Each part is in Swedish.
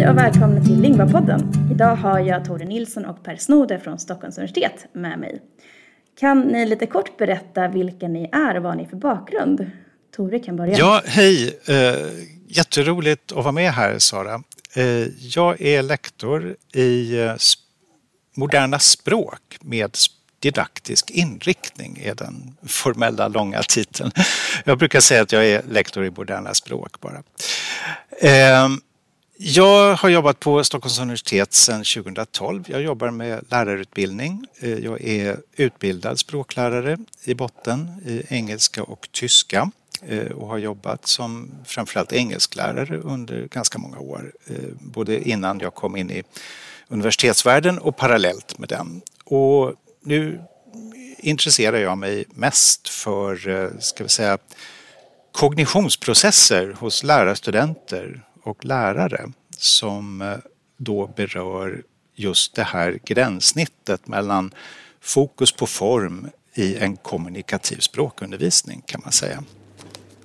Hej och välkomna till Lingva-podden. Idag har jag Tore Nilsson och Per Snoder från Stockholms universitet med mig. Kan ni lite kort berätta vilka ni är och vad ni är för bakgrund? Tore kan börja. Ja, hej. Jätteroligt att vara med här, Sara. Jag är lektor i moderna språk med didaktisk inriktning är den formella långa titeln. Jag brukar säga att jag är lektor i moderna språk bara. Jag har jobbat på Stockholms universitet sedan 2012. Jag jobbar med lärarutbildning. Jag är utbildad språklärare i botten i engelska och tyska och har jobbat som framförallt engelsklärare under ganska många år. Både innan jag kom in i universitetsvärlden och parallellt med den. Och nu intresserar jag mig mest för, ska vi säga, kognitionsprocesser hos lärarstudenter och lärare som då berör just det här gränssnittet mellan fokus på form i en kommunikativ språkundervisning kan man säga.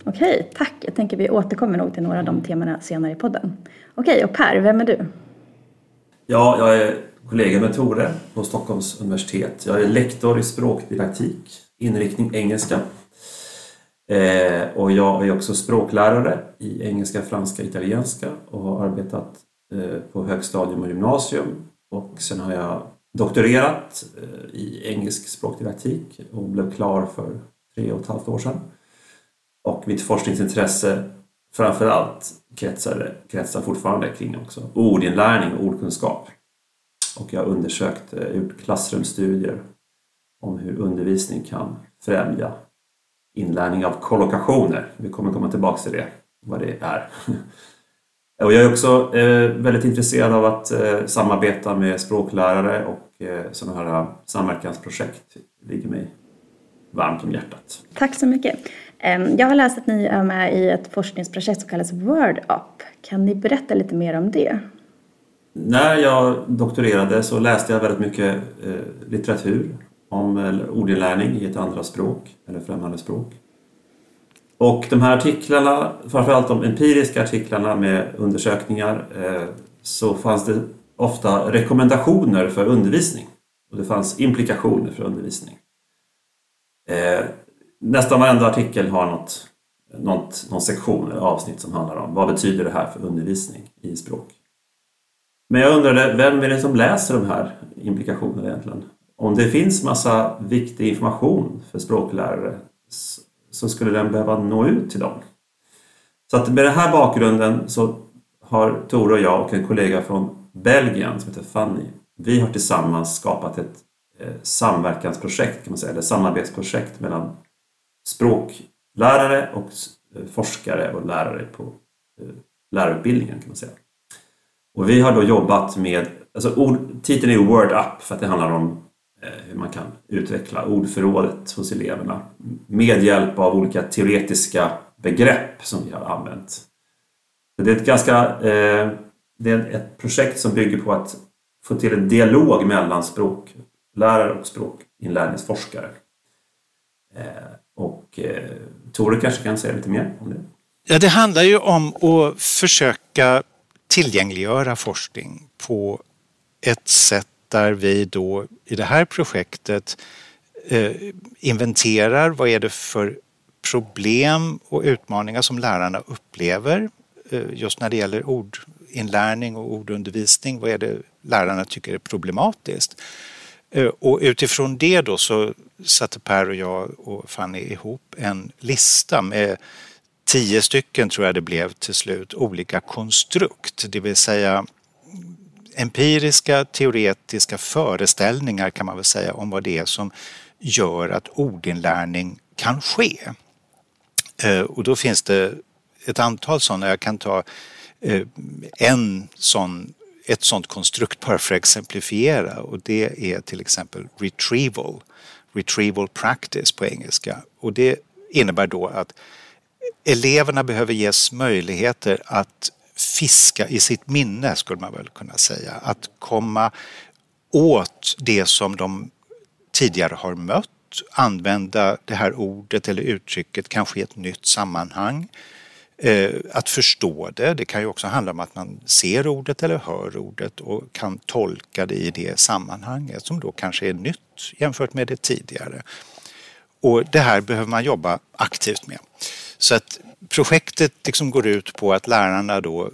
Okej, tack. Jag tänker vi återkommer nog till några av de temana senare i podden. Okej, och Per, vem är du? Ja, jag är kollega med Tore på Stockholms universitet. Jag är lektor i språkdidaktik, inriktning engelska. Och jag är också språklärare i engelska, franska, italienska och har arbetat på högstadium och gymnasium. Och sen har jag doktorerat i engelsk språkdidaktik och blev klar för 3,5 år sedan. Och mitt forskningsintresse framförallt kretsar fortfarande kring också ordinlärning och ordkunskap. Och jag har gjort klassrumstudier om hur undervisning kan främja inlärning av kollokationer. Vi kommer komma tillbaka till det, vad det är. Och jag är också väldigt intresserad av att samarbeta med språklärare och sådana här samverkansprojekt ligger mig varmt om hjärtat. Tack så mycket. Jag har läst att ni är med i ett forskningsprojekt som kallas Word Up. Kan ni berätta lite mer om det? När jag doktorerade så läste jag väldigt mycket litteratur om ordinlärning i ett andra språk eller främmande språk. Och de här artiklarna, framförallt de empiriska artiklarna med undersökningar, så fanns det ofta rekommendationer för undervisning. Och det fanns implikationer för undervisning. Nästan varenda artikel har någon sektion eller avsnitt som handlar om vad betyder det här för undervisning i språk. Men jag undrade, vem är det som läser de här implikationerna egentligen? Om det finns massa viktig information för språklärare så skulle den behöva nå ut till dem. Så att med den här bakgrunden så har Tore och jag och en kollega från Belgien som heter Fanny, vi har tillsammans skapat ett samverkansprojekt kan man säga, eller samarbetsprojekt mellan språklärare och forskare och lärare på lärarutbildningen kan man säga. Och vi har då jobbat med, alltså titeln är Word Up för att det handlar om hur man kan utveckla ordförrådet hos eleverna med hjälp av olika teoretiska begrepp som vi har använt. Så det är ett projekt som bygger på att få till en dialog mellan språklärare och språkinlärningsforskare. Och Tore kanske kan säga lite mer om det. Ja, det handlar ju om att försöka tillgängliggöra forskning på ett sätt där vi då i det här projektet inventerar vad är det för problem och utmaningar som lärarna upplever just när det gäller ordinlärning och ordundervisning. Vad är det lärarna tycker är problematiskt? Och utifrån det då så satte Per och jag och Fanny ihop en lista med 10 stycken tror jag det blev till slut olika konstrukt, det vill säga empiriska, teoretiska föreställningar kan man väl säga om vad det är som gör att ordinlärning kan ske. Och då finns det ett antal sådana, jag kan ta ett sådant konstrukt bara för att exemplifiera och det är till exempel retrieval practice på engelska och det innebär då att eleverna behöver ges möjligheter att fiska i sitt minne skulle man väl kunna säga. Att komma åt det som de tidigare har mött. Använda det här ordet eller uttrycket kanske i ett nytt sammanhang. Att förstå det. Det kan ju också handla om att man ser ordet eller hör ordet och kan tolka det i det sammanhanget som då kanske är nytt jämfört med det tidigare. Och det här behöver man jobba aktivt med. Så att projektet liksom går ut på att lärarna då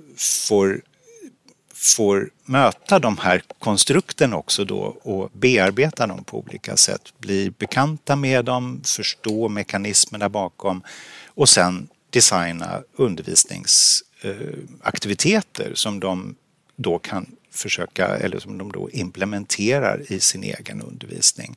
får möta de här konstrukten också då och bearbeta dem på olika sätt. Bli bekanta med dem, förstå mekanismerna bakom och sen designa undervisningsaktiviteter som de då kan försöka eller som de då implementerar i sin egen undervisning.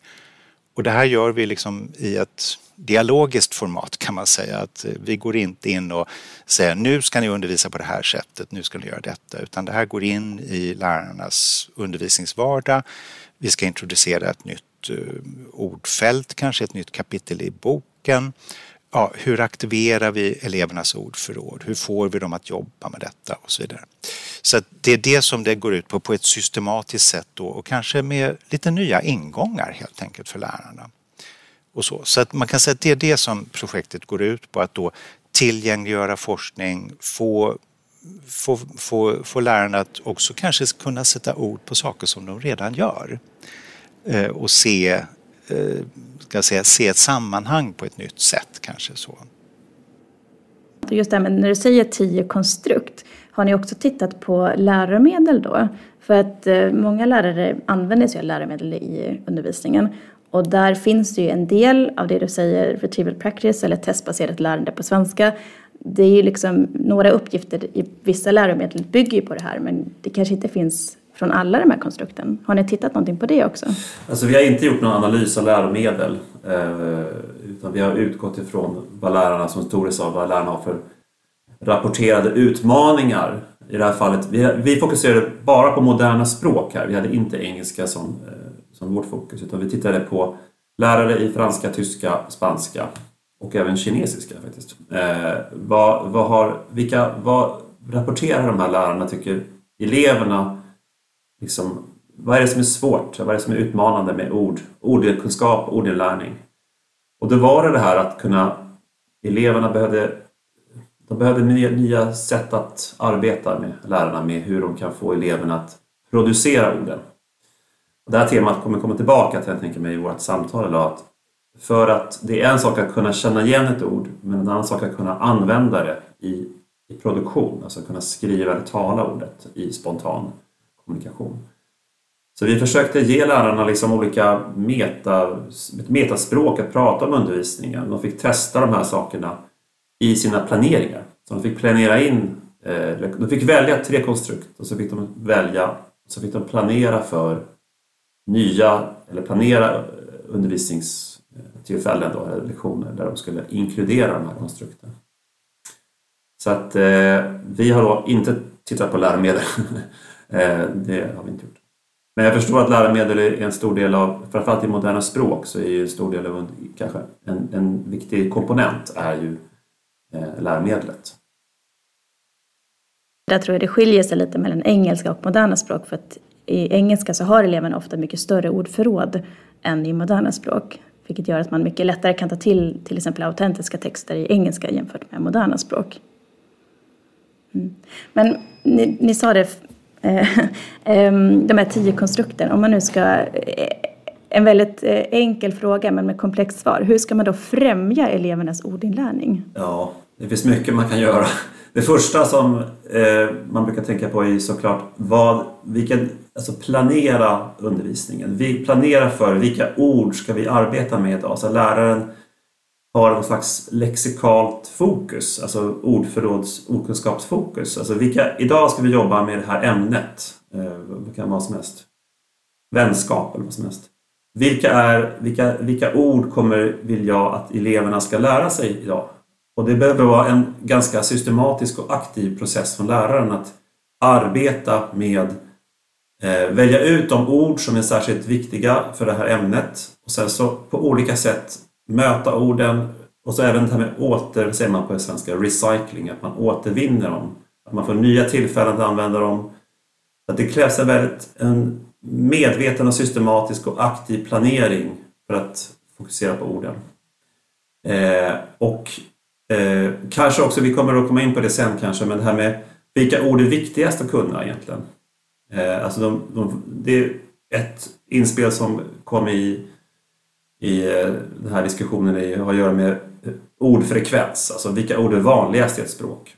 Och det här gör vi liksom i ett dialogiskt format kan man säga. Att vi går inte in och säger nu ska ni undervisa på det här sättet, nu ska ni göra detta. Utan det här går in i lärarnas undervisningsvardag. Vi ska introducera ett nytt ordfält, kanske ett nytt kapitel i boken. Ja, hur aktiverar vi elevernas ordförråd? Hur får vi dem att jobba med detta? Och så vidare. Så det är det som det går ut på ett systematiskt sätt då, och kanske med lite nya ingångar helt enkelt för lärarna. Och så att man kan säga att det är det som projektet går ut på, att då tillgängliggöra forskning, få lärarna att också kanske kunna sätta ord på saker som de redan gör och se ett sammanhang på ett nytt sätt kanske så. Just det här, men när du säger 10 konstrukt, har ni också tittat på läromedel då? För att många lärare använder sig av läromedel i undervisningen. Och där finns det ju en del av det du säger, retrieval practice eller testbaserat lärande på svenska. Det är ju liksom några uppgifter i vissa läromedel bygger på det här, men det kanske inte finns från alla de här konstrukten. Har ni tittat någonting på det också? Alltså vi har inte gjort någon analys av läromedel, utan vi har utgått ifrån vad lärarna, som Tore sa, vad lärarna har för rapporterade utmaningar. I det här fallet, vi fokuserade bara på moderna språk här. Vi hade inte engelska som vårt fokus, utan vi tittade på lärare i franska, tyska, spanska och även kinesiska faktiskt. Vad rapporterar de här lärarna, tycker eleverna? Liksom, vad är det som är svårt? Vad är det som är utmanande med ord? Ordkunskap, ordinlärning. Och då var det här att eleverna behövde nya sätt att arbeta med lärarna med, hur de kan få eleverna att producera orden. Och det här temat kommer komma tillbaka till, jag tänker mig, i vårt samtal idag. Att för att det är en sak att kunna känna igen ett ord, men en annan sak att kunna använda det i produktion. Alltså kunna skriva eller tala ordet i spontan kommunikation. Så vi försökte ge lärarna liksom olika metaspråk att prata om undervisningen. De fick testa de här sakerna i sina planeringar. Så de fick planera in, de fick välja 3 konstrukt och så fick de välja, så fick de planera för planera undervisningstillfällen då, eller lektioner där de skulle inkludera de här konstrukten. Så att vi har då inte tittat på läromedel. Det har vi inte gjort. Men jag förstår att läromedel är en stor del av, framförallt i moderna språk så är ju en stor del av, kanske en viktig komponent är ju läromedlet. Där tror jag det skiljer sig lite mellan engelska och moderna språk, för att i engelska så har eleverna ofta mycket större ordförråd än i moderna språk, vilket gör att man mycket lättare kan ta till exempel autentiska texter i engelska jämfört med moderna språk. Men ni sa det, de här 10 konstrukten, om man nu ska, en väldigt enkel fråga men med komplext svar, hur ska man då främja elevernas ordinlärning? Ja, det finns mycket man kan göra. Det första som man brukar tänka på är såklart planera undervisningen. Vi planerar för vilka ord ska vi arbeta med idag. Alltså läraren har någon slags lexikalt fokus, alltså ordkunskapsfokus. Alltså idag ska vi jobba med det här ämnet, det kan vara som helst, vänskap eller vad som helst. Vilka ord vill jag att eleverna ska lära sig idag? Och det behöver vara en ganska systematisk och aktiv process från läraren att arbeta med, välja ut de ord som är särskilt viktiga för det här ämnet och sen så på olika sätt möta orden, och så även det här med säger man på svenska, recycling, att man återvinner dem, att man får nya tillfällen att använda dem. Att det krävs en medveten och systematisk och aktiv planering för att fokusera på orden. Och Kanske också, vi kommer att komma in på det sen kanske, men det här med vilka ord är viktigast att kunna egentligen. Alltså det är ett inspel som kom i den här diskussionen har att göra med ordfrekvens. Alltså vilka ord är vanligast i ett språk.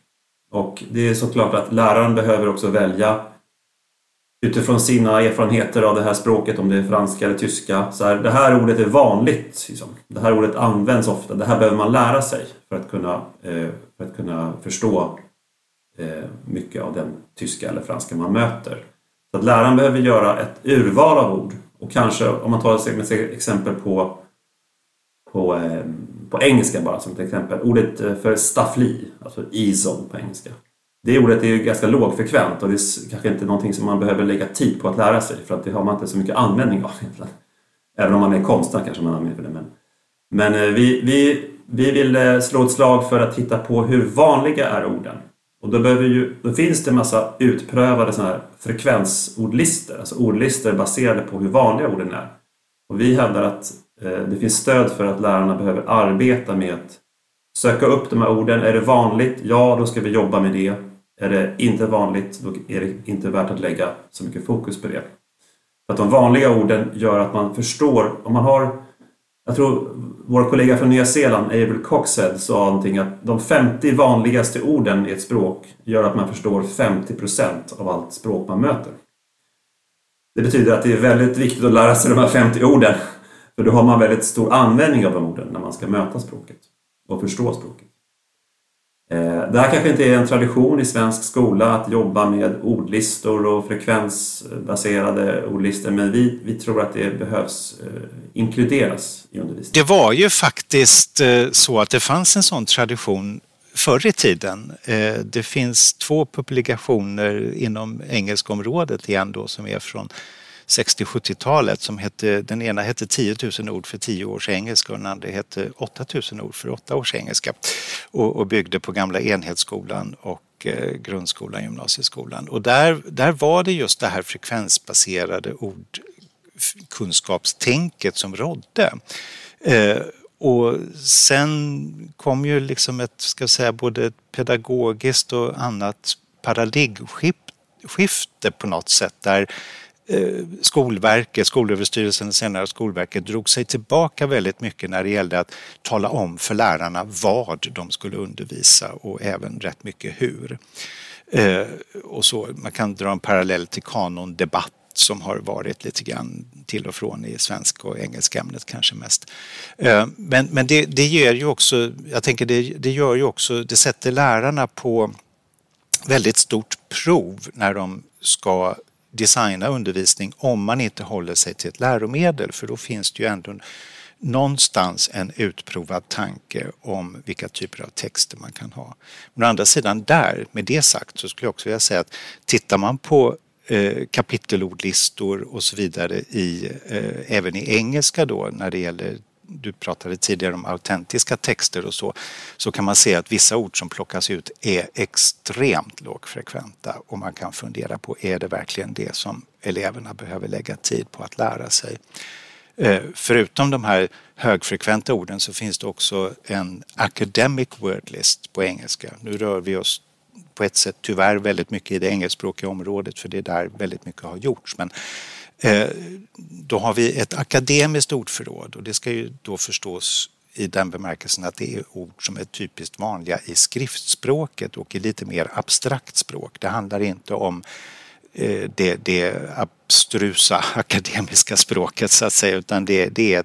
Och det är såklart att läraren behöver också välja utifrån sina erfarenheter av det här språket, om det är franska eller tyska. Så här, det här ordet är vanligt. Liksom. Det här ordet används ofta. Det här behöver man lära sig för att kunna förstå mycket av den tyska eller franska man möter. Så att läraren behöver göra ett urval av ord. Och kanske, om man tar ett exempel på engelska bara som ett exempel. Ordet för staffli, alltså isol på engelska. Det ordet är ju ganska lågfrekvent och det är kanske inte någonting som man behöver lägga tid på att lära sig. För att det har man inte så mycket användning av egentligen. Även om man är konstnär kanske man använder det. Men vi vill slå ett slag för att titta på hur vanliga är orden. Och då finns det en massa utprövade såna här frekvensordlistor. Alltså ordlistor baserade på hur vanliga orden är. Och vi hävdar att det finns stöd för att lärarna behöver arbeta med att söka upp de här orden. Är det vanligt? Ja, då ska vi jobba med det. Är det inte vanligt, då är det inte värt att lägga så mycket fokus på det. För att de vanliga orden gör att man förstår. Om man har, jag tror vår kollega från Nya Zeeland, Abel Coxhead, sa någonting att de 50 vanligaste orden i ett språk gör att man förstår 50% av allt språk man möter. Det betyder att det är väldigt viktigt att lära sig de här 50 orden. För då har man väldigt stor användning av de orden när man ska möta språket och förstå språket. Det här kanske inte är en tradition i svensk skola att jobba med ordlistor och frekvensbaserade ordlistor, men vi tror att det behövs inkluderas i undervisningen. Det var ju faktiskt så att det fanns en sån tradition förr i tiden. Det finns 2 publikationer inom engelskområdet igen då som är från 60-70-talet som hette, den ena hette 10 000 ord för 10 års engelska och den andra hette 8 000 ord för 8 års engelska och byggde på gamla enhetsskolan och grundskolan, gymnasieskolan. Och där var det just det här frekvensbaserade ordkunskapstänket som rådde. Och sen kom ju liksom ett, ska jag säga, både pedagogiskt och annat paradigmskifte på något sätt där Skolverket, Skolöverstyrelsen och senare Skolverket drog sig tillbaka väldigt mycket när det gällde att tala om för lärarna vad de skulle undervisa och även rätt mycket hur. Och så, man kan dra en parallell till kanondebatt som har varit lite grann till och från i svensk och engelska ämnet kanske mest. Men det ger ju också, jag tänker det gör ju också, det sätter lärarna på väldigt stort prov när de ska designa undervisning om man inte håller sig till ett läromedel, för då finns det ju ändå någonstans en utprovad tanke om vilka typer av texter man kan ha. Men å andra sidan där, med det sagt, så skulle jag också vilja säga att tittar man på kapitelordlistor och så vidare även i engelska då, när det gäller, du pratade tidigare om autentiska texter och så kan man se att vissa ord som plockas ut är extremt lågfrekventa och man kan fundera på, är det verkligen det som eleverna behöver lägga tid på att lära sig? Förutom de här högfrekventa orden så finns det också en academic word list på engelska. Nu rör vi oss på ett sätt tyvärr väldigt mycket i det engelskspråkiga området, för det är där väldigt mycket har gjorts, men då har vi ett akademiskt ordförråd och det ska ju då förstås i den bemärkelsen att det är ord som är typiskt vanliga i skriftspråket och i lite mer abstrakt språk. Det handlar inte om det abstrusa akademiska språket så att säga, utan det är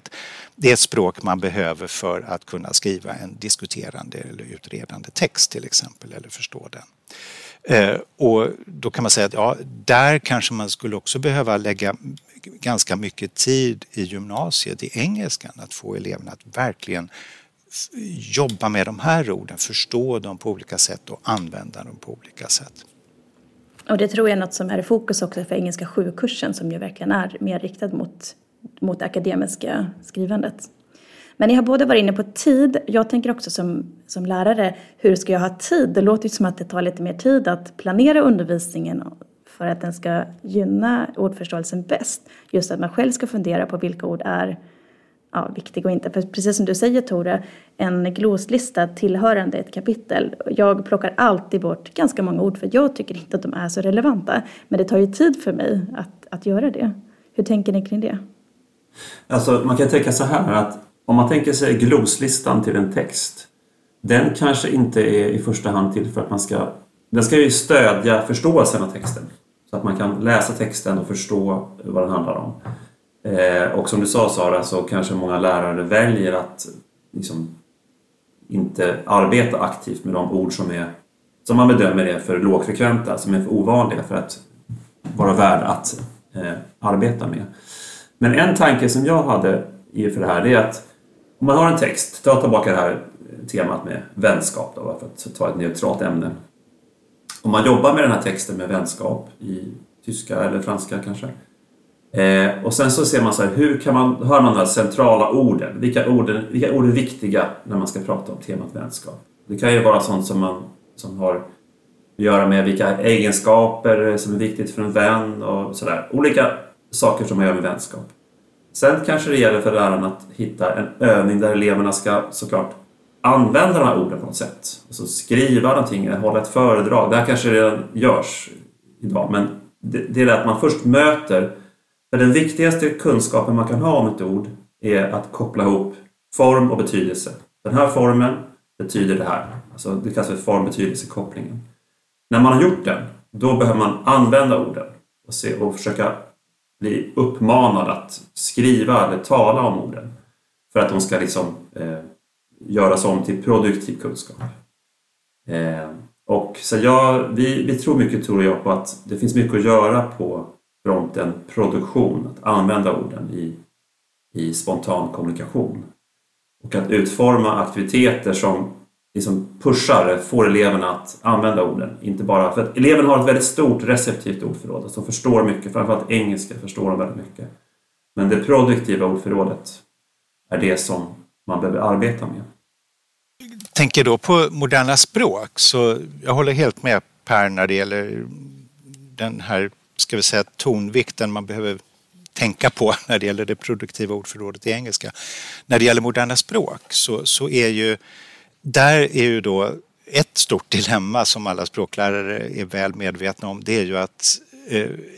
ett språk man behöver för att kunna skriva en diskuterande eller utredande text till exempel, eller förstå den. Och då kan man säga att ja, där kanske man skulle också behöva lägga ganska mycket tid i gymnasiet i engelskan, att få eleverna att verkligen jobba med de här orden, förstå dem på olika sätt och använda dem på olika sätt. Och det tror jag är något som är i fokus också för engelska 7-kursen som ju verkligen är mer riktad mot det akademiska skrivandet. Men ni har båda varit inne på tid. Jag tänker också som lärare, hur ska jag ha tid? Det låter ju som att det tar lite mer tid att planera undervisningen för att den ska gynna ordförståelsen bäst. Just att man själv ska fundera på vilka ord är ja, viktig och inte. För precis som du säger, Tore, en gloslista tillhörande ett kapitel. Jag plockar alltid bort ganska många ord för jag tycker inte att de är så relevanta. Men det tar ju tid för mig att göra det. Hur tänker ni kring det? Alltså man kan tänka så här att om man tänker sig gloslistan till en text. Den kanske inte är i första hand till för att man ska... Den ska ju stödja förståelsen av texten. Så att man kan läsa texten och förstå vad den handlar om. Och som du sa, Sara, så kanske många lärare väljer att liksom inte arbeta aktivt med de ord som man bedömer är för lågfrekventa, som är för ovanliga för att vara värda att arbeta med. Men en tanke som jag hade för det här är att om man har en text, ta tillbaka det här temat med vänskap då, för att ta ett neutralt ämne. Om man jobbar med den här texten med vänskap i tyska eller franska kanske. Och sen så ser man så här, hör man de här centrala orden? Vilka ord är viktiga när man ska prata om temat vänskap? Det kan ju vara sånt som har att göra med vilka egenskaper som är viktigt för en vän och sådär. Olika saker som man gör med vänskap. Sen kanske det gäller för läraren att hitta en övning där eleverna ska såklart använda de här orden på något sätt. Alltså skriva någonting, hålla ett föredrag. Det här kanske redan görs idag, men det är det att man först möter. För den viktigaste kunskapen man kan ha om ett ord är att koppla ihop form och betydelse. Den här formen betyder det här. Alltså det kallas för form-betydelse-kopplingen. När man har gjort den, då behöver man använda orden och försöka bli uppmanad att skriva eller tala om orden. För att de ska liksom göras om till produktiv kunskap. Och så vi tror mycket, tror jag, på att det finns mycket att göra på fronten produktion, att använda orden i spontan kommunikation. Och att utforma aktiviteter som liksom pushar, får eleverna att använda orden. Inte bara, för att eleverna har ett väldigt stort receptivt ordförråd. Alltså de förstår mycket, framförallt engelska förstår de väldigt mycket. Men det produktiva ordförrådet är det som man behöver arbeta med. Tänker då på moderna språk, så jag håller helt med Per när det gäller den här, ska vi säga, tonvikten man behöver tänka på när det gäller det produktiva ordförrådet i engelska. När det gäller moderna språk så är ju då ett stort dilemma som alla språklärare är väl medvetna om. Det är ju att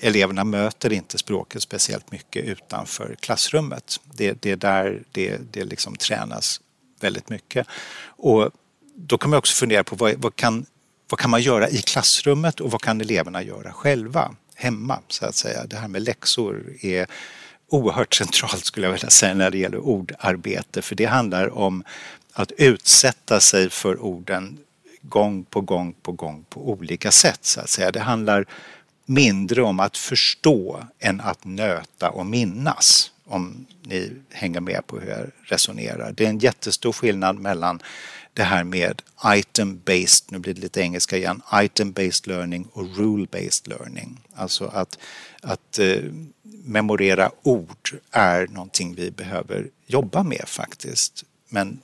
eleverna möter inte språket speciellt mycket utanför klassrummet. Det är där det liksom tränas väldigt mycket. Och då kan man också fundera på vad kan man göra i klassrummet och vad kan eleverna göra själva hemma, så att säga. Det här med läxor är oerhört centralt, skulle jag vilja säga, när det gäller ordarbete, för det handlar om att utsätta sig för orden gång på gång på gång på olika sätt, så att säga. Det handlar mindre om att förstå än att nöta och minnas, om ni hänger med på hur jag resonerar. Det är en jättestor skillnad mellan det här med item-based, nu blir det lite engelska igen, item-based learning och rule-based learning. Alltså att memorera ord är någonting vi behöver jobba med faktiskt. Men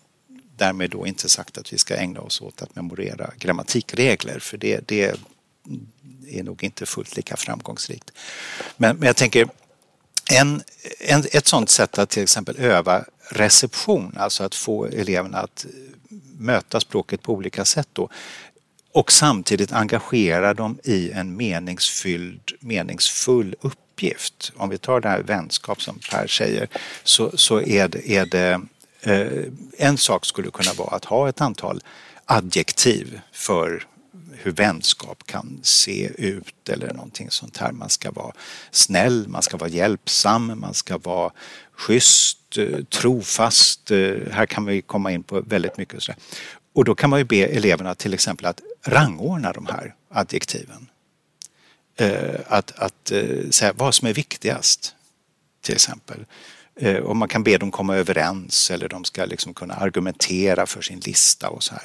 därmed då inte sagt att vi ska ägna oss åt att memorera grammatikregler, för det är nog inte fullt lika framgångsrikt. Men jag tänker, ett sådant sätt att till exempel öva reception, alltså att få eleverna att möta språket på olika sätt då, och samtidigt engagera dem i en meningsfull uppgift. Om vi tar det här vänskap som Per säger, så är det en sak skulle kunna vara att ha ett antal adjektiv för hur vänskap kan se ut eller någonting sånt här. Man ska vara snäll, man ska vara hjälpsam, man ska vara schysst, trofast. Här kan vi komma in på väldigt mycket. Och då kan man ju be eleverna till exempel att rangordna de här adjektiven. Att säga vad som är viktigast, till exempel. Och man kan be dem komma överens, eller de ska liksom kunna argumentera för sin lista och så här.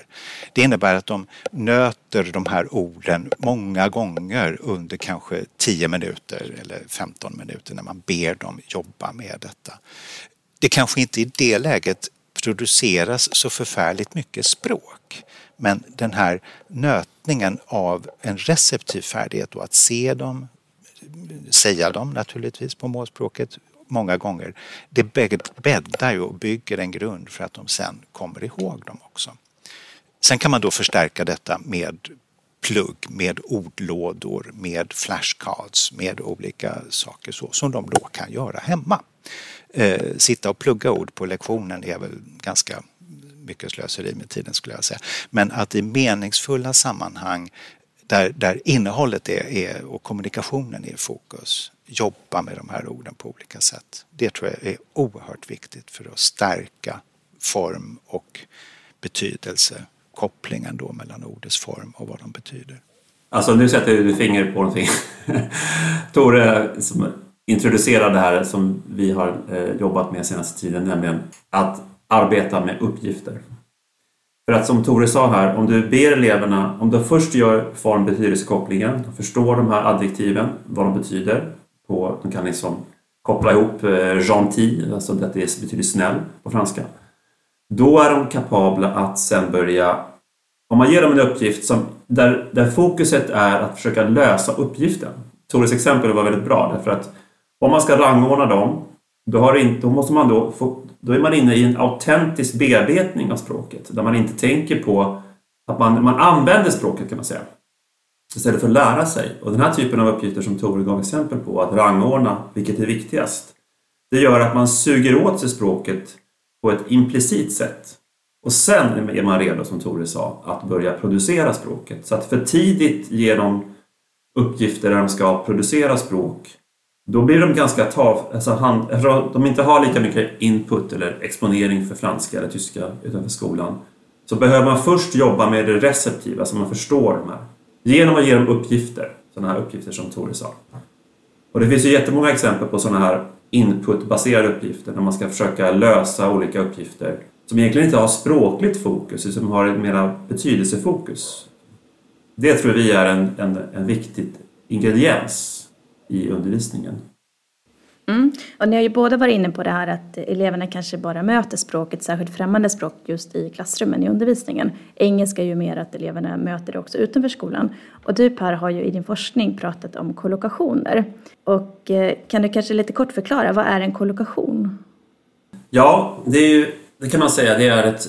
Det innebär att de nöter de här orden många gånger under kanske 10 minuter eller 15 minuter när man ber dem jobba med detta. Det kanske inte i det läget produceras så förfärligt mycket språk, men den här nötningen av en receptiv färdighet och att se dem, säga dem naturligtvis på målspråket, många gånger, det bäddar ju och bygger en grund för att de sen kommer ihåg dem också. Sen kan man då förstärka detta med plugg, med ordlådor, med flashcards, med olika saker så, som de då kan göra hemma. Sitta och plugga ord på lektionen är väl ganska mycket slöseri med tiden, skulle jag säga. Men att i meningsfulla sammanhang där innehållet är och kommunikationen är i fokus, jobba med de här orden på olika sätt. Det tror jag är oerhört viktigt för att stärka form och betydelse, kopplingen då mellan ordets form och vad de betyder. Alltså nu sätter du fingret på någonting. Tore som introducerade det här som vi har jobbat med senaste tiden, nämligen att arbeta med uppgifter. För att som Tore sa här, om du ber eleverna, om de först gör formbetydelseskopplingen, de förstår de här adjektiven, vad de betyder, på, de kan liksom koppla ihop gentil, alltså att det betyder snäll på franska. Då är de kapabla att sen börja, om man ger dem en uppgift som, där fokuset är att försöka lösa uppgiften. Tores exempel var väldigt bra, därför att om man ska rangordna dem, då är man inne i en autentisk bearbetning av språket. Där man inte tänker på att man använder språket, kan man säga. Istället för att lära sig. Och den här typen av uppgifter som Tore gav exempel på, att rangordna, vilket är viktigast. Det gör att man suger åt sig språket på ett implicit sätt. Och sen är man redo, som Tore sa, att börja producera språket. Så att för tidigt ge dem uppgifter där de ska producera språk. Då blir de ganska de inte har lika mycket input eller exponering för franska eller tyska utanför skolan. Så behöver man först jobba med det receptiva så man förstår de här. Genom att ge dem uppgifter, sådana här uppgifter som Tore sa. Och det finns ju jättemånga exempel på sådana här inputbaserade uppgifter när man ska försöka lösa olika uppgifter som egentligen inte har språkligt fokus, som har ett mera betydelsefokus. Det tror vi är en viktig ingrediens i undervisningen. Och ni har ju båda varit inne på det här att eleverna kanske bara möter språket, särskilt främmande språk, just i klassrummen, i undervisningen. Engelska är ju mer att eleverna möter det också utanför skolan. Och du, Per, har ju i din forskning pratat om kollokationer. Och kan du kanske lite kort förklara, vad är en kollokation? Ja, det kan man säga, det är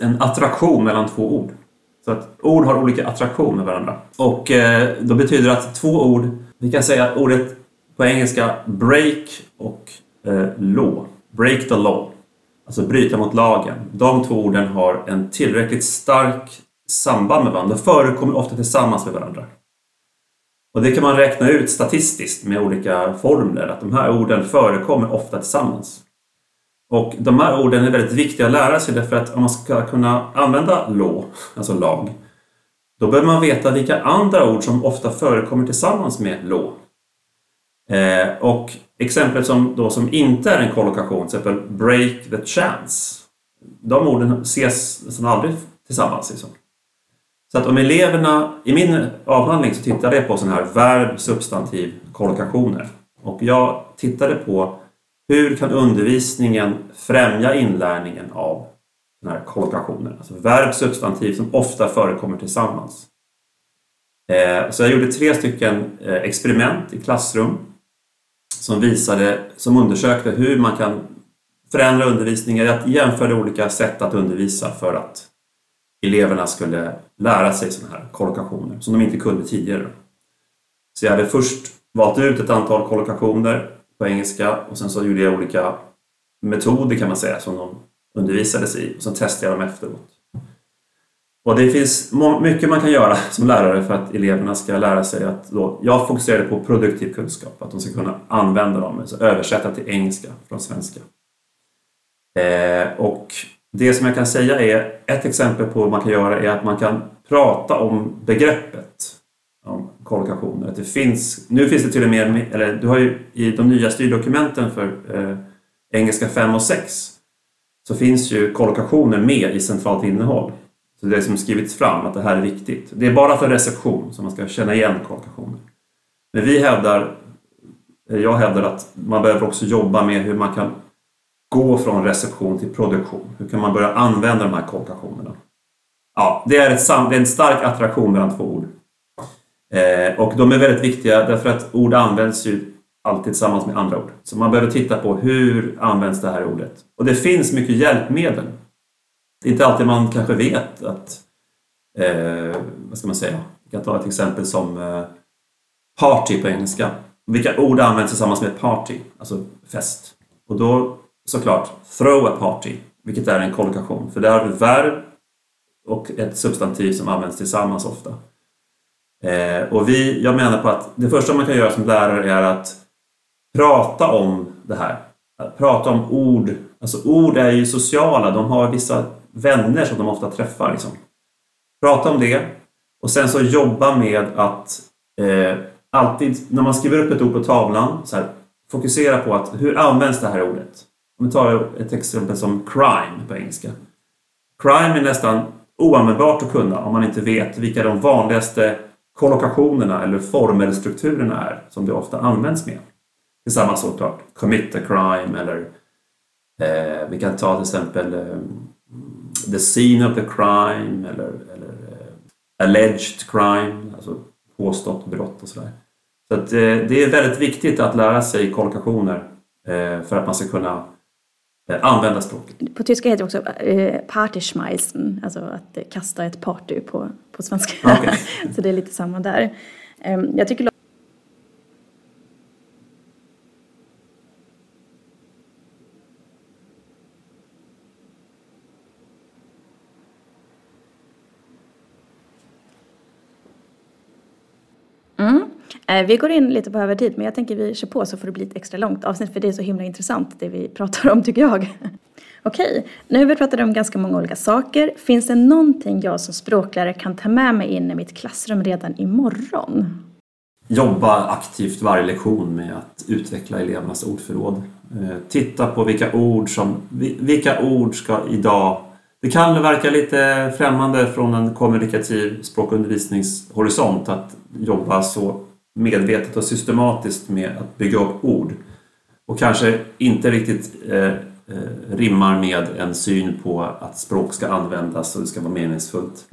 en attraktion mellan två ord. Så att ord har olika attraktion med varandra. Och då betyder att två ord, vi kan säga ordet på engelska break och law. Break the law. Alltså bryta mot lagen. De två orden har en tillräckligt stark samband med varandra. De förekommer ofta tillsammans med varandra. Och det kan man räkna ut statistiskt med olika formler. Att de här orden förekommer ofta tillsammans. Och de här orden är väldigt viktiga att lära sig, därför att om man ska kunna använda law, alltså lag, då behöver man veta vilka andra ord som ofta förekommer tillsammans med law. Och exemplet som inte är en kollokation, till exempel break the chance, de orden ses nästan aldrig tillsammans. Liksom. Så att om eleverna, i min avhandling så tittade jag på sådana här verb-substantiv-kollokationer. Och jag tittade på hur kan undervisningen främja inlärningen av den här kollokationen? Alltså verb, substantiv som ofta förekommer tillsammans. Så jag gjorde 3 stycken experiment i klassrum som undersökte hur man kan förändra undervisningen. Jag jämförde olika sätt att undervisa för att eleverna skulle lära sig sådana här kollokationer som de inte kunde tidigare. Så jag hade först valt ut ett antal kollokationer på engelska, och sen så gjorde jag olika metoder, kan man säga, som de undervisades i, och sen testade jag dem efteråt. Och det finns mycket man kan göra som lärare för att eleverna ska lära sig att jag fokuserade på produktiv kunskap, att de ska kunna använda dem, alltså översätta till engelska från svenska. Och det som jag kan säga är, ett exempel på vad man kan göra är att man kan prata om begreppet. Om kollokationer. Att det finns, nu finns det till och med, eller du har ju i de nya styrdokumenten för engelska 5 och 6 så finns ju kollokationer med i centralt innehåll. Så det är som skrivits fram att det här är viktigt. Det är bara för reception som man ska känna igen kollokationer. Men jag hävdar att man behöver också jobba med hur man kan gå från reception till produktion. Hur kan man börja använda de här kollokationerna? Ja, det är en stark attraktion mellan två ord. Och de är väldigt viktiga därför att ord används ju alltid tillsammans med andra ord. Så man behöver titta på hur används det här ordet. Och det finns mycket hjälpmedel. Det är inte alltid man kanske vet att, vad ska man säga? Vi kan ta ett exempel som party på engelska. Vilka ord används tillsammans med party, alltså fest. Och då såklart throw a party, vilket är en kollokation. För där har du verb och ett substantiv som används tillsammans ofta. Och jag menar på att det första man kan göra som lärare är att prata om det här. Att prata om ord. Alltså ord är ju sociala, de har vissa vänner som de ofta träffar. Liksom. Prata om det och sen så jobba med att alltid när man skriver upp ett ord på tavlan så här, fokusera på att hur används det här ordet. Om vi tar ett exempel som crime på engelska. Crime är nästan oanvändbart att kunna om man inte vet vilka de vanligaste kollokationerna eller former och strukturerna är som det ofta används med. Det är samma såklart. Commit a crime eller vi kan ta till exempel the scene of the crime eller alleged crime, alltså påstått brott och sådär. Så att, det är väldigt viktigt att lära sig kollokationer för att man ska kunna använda språket. På tyska heter det också Partyschmeißen, alltså att kasta ett party på svenska. Okay. Så det är lite samma där. Jag tycker vi går in lite på övertid, men jag tänker vi kör på så får det bli ett extra långt avsnitt för det är så himla intressant det vi pratar om tycker jag. Okej, nu har vi pratat om ganska många olika saker. Finns det någonting jag som språklärare kan ta med mig in i mitt klassrum redan imorgon? Jobba aktivt varje lektion med att utveckla elevernas ordförråd. Titta på vilka ord ska idag... Det kan verka lite främmande från en kommunikativ språkundervisningshorisont att jobba så medvetet och systematiskt med att bygga upp ord och kanske inte riktigt rimmar med en syn på att språk ska användas och det ska vara meningsfullt.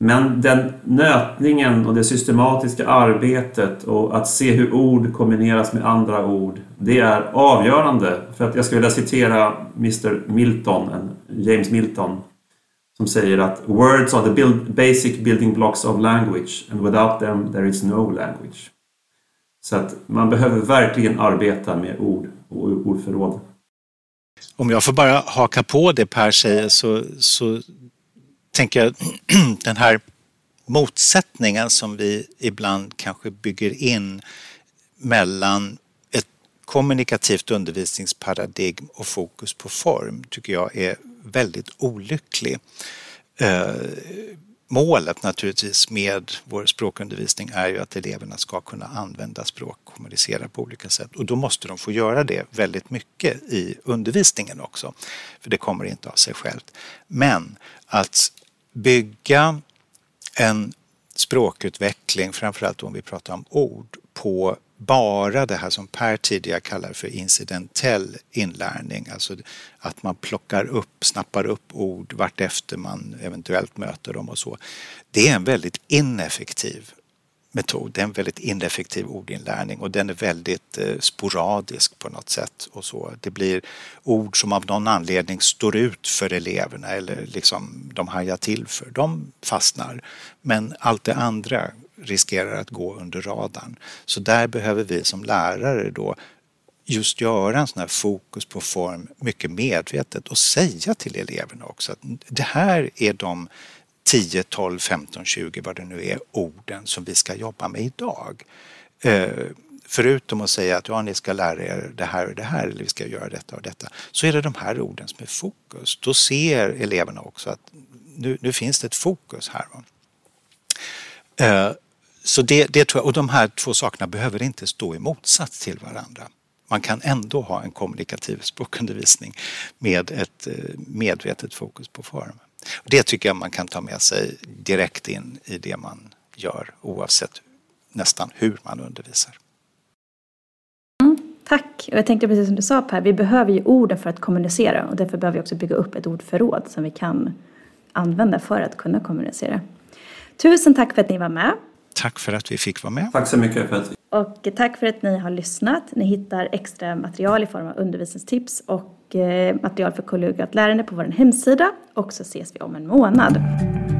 Men den nötningen och det systematiska arbetet och att se hur ord kombineras med andra ord, det är avgörande. För att jag skulle vilja citera Mr. Milton, James Milton, som säger att words are the basic building blocks of language and without them there is no language. Så att man behöver verkligen arbeta med ord och ordförråd. Om jag får bara haka på det Per säger så tänker jag den här motsättningen som vi ibland kanske bygger in mellan ett kommunikativt undervisningsparadigm och fokus på form tycker jag är väldigt olycklig. Målet naturligtvis med vår språkundervisning är ju att eleverna ska kunna använda språk och kommunicera på olika sätt. Och då måste de få göra det väldigt mycket i undervisningen också. För det kommer inte av sig självt. Men att bygga en språkutveckling, framförallt om vi pratar om ord, på bara det här som Per tidigare kallar för incidentell inlärning. Alltså att man snappar upp ord vart efter man eventuellt möter dem och så. Det är en väldigt ineffektiv metod. Det är en väldigt ineffektiv ordinlärning och den är väldigt sporadisk på något sätt. Och så. Det blir ord som av någon anledning står ut för eleverna eller liksom de hajar till för. De fastnar. Men allt det andra riskerar att gå under radarn. Så där behöver vi som lärare då just göra en sån här fokus på form mycket medvetet och säga till eleverna också att det här är de 10, 12, 15, 20 vad det nu är orden som vi ska jobba med idag. Förutom att säga att ja, ni ska lära er det här och det här eller vi ska göra detta och detta så är det de här orden som är fokus. Då ser eleverna också att nu finns det ett fokus här. Så det tror jag, och de här två sakerna behöver inte stå i motsats till varandra. Man kan ändå ha en kommunikativ språkundervisning med ett medvetet fokus på form. Det tycker jag man kan ta med sig direkt in i det man gör oavsett nästan hur man undervisar. Tack, och jag tänkte precis som du sa Per, vi behöver ju orden för att kommunicera och därför behöver vi också bygga upp ett ordförråd som vi kan använda för att kunna kommunicera. Tusen tack för att ni var med. Tack för att vi fick vara med. Tack så mycket för att vi... Och tack för att ni har lyssnat. Ni hittar extra material i form av undervisningstips och material för kollegialt lärande på vår hemsida. Och så ses vi om en månad.